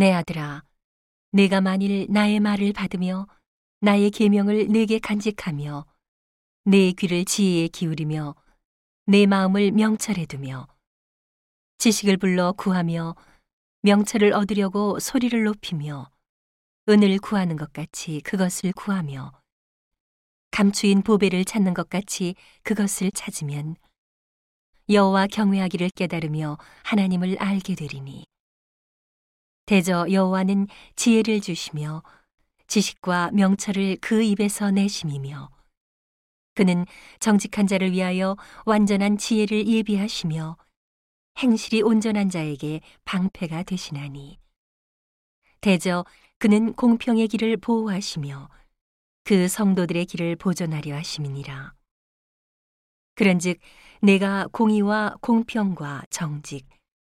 내 아들아, 네가 만일 나의 말을 받으며 나의 계명을 네게 간직하며 네 귀를 지혜에 기울이며 네 마음을 명철에 두며 지식을 불러 구하며 명철을 얻으려고 소리를 높이며 은을 구하는 것 같이 그것을 구하며 감추인 보배를 찾는 것 같이 그것을 찾으면 여호와 경외하기를 깨달으며 하나님을 알게 되리니 대저 여호와는 지혜를 주시며 지식과 명철을 그 입에서 내심이며 그는 정직한 자를 위하여 완전한 지혜를 예비하시며 행실이 온전한 자에게 방패가 되시나니 대저 그는 공평의 길을 보호하시며 그 성도들의 길을 보존하려 하심이니라. 그런즉 내가 공의와 공평과 정직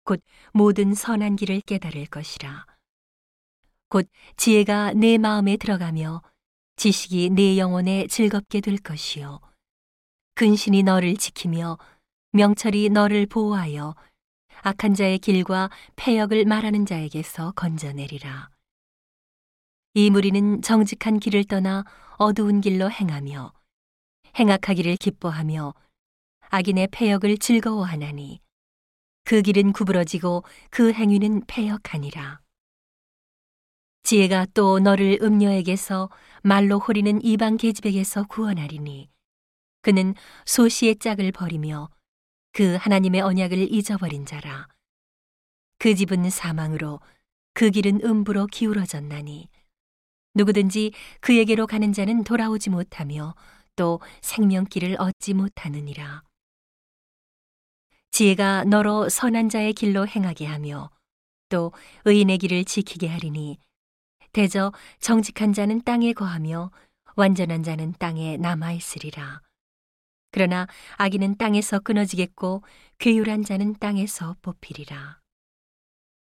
곧 모든 선한 길을 깨달을 것이라. 곧 지혜가 내 마음에 들어가며 지식이 내 영혼에 즐겁게 될 것이요 근신이 너를 지키며 명철이 너를 보호하여 악한 자의 길과 패역을 말하는 자에게서 건져내리라. 이 무리는 정직한 길을 떠나 어두운 길로 행하며 행악하기를 기뻐하며 악인의 패역을 즐거워하나니 그 길은 구부러지고 그 행위는 패역하니라. 지혜가 또 너를 음녀에게서 말로 호리는 이방 계집에게서 구원하리니 그는 소시의 짝을 버리며 그 하나님의 언약을 잊어버린 자라. 그 집은 사망으로 그 길은 음부로 기울어졌나니 누구든지 그에게로 가는 자는 돌아오지 못하며 또 생명길을 얻지 못하느니라. 지혜가 너로 선한 자의 길로 행하게 하며 또 의인의 길을 지키게 하리니 대저 정직한 자는 땅에 거하며 완전한 자는 땅에 남아있으리라. 그러나 악인은 땅에서 끊어지겠고 괴율한 자는 땅에서 뽑히리라.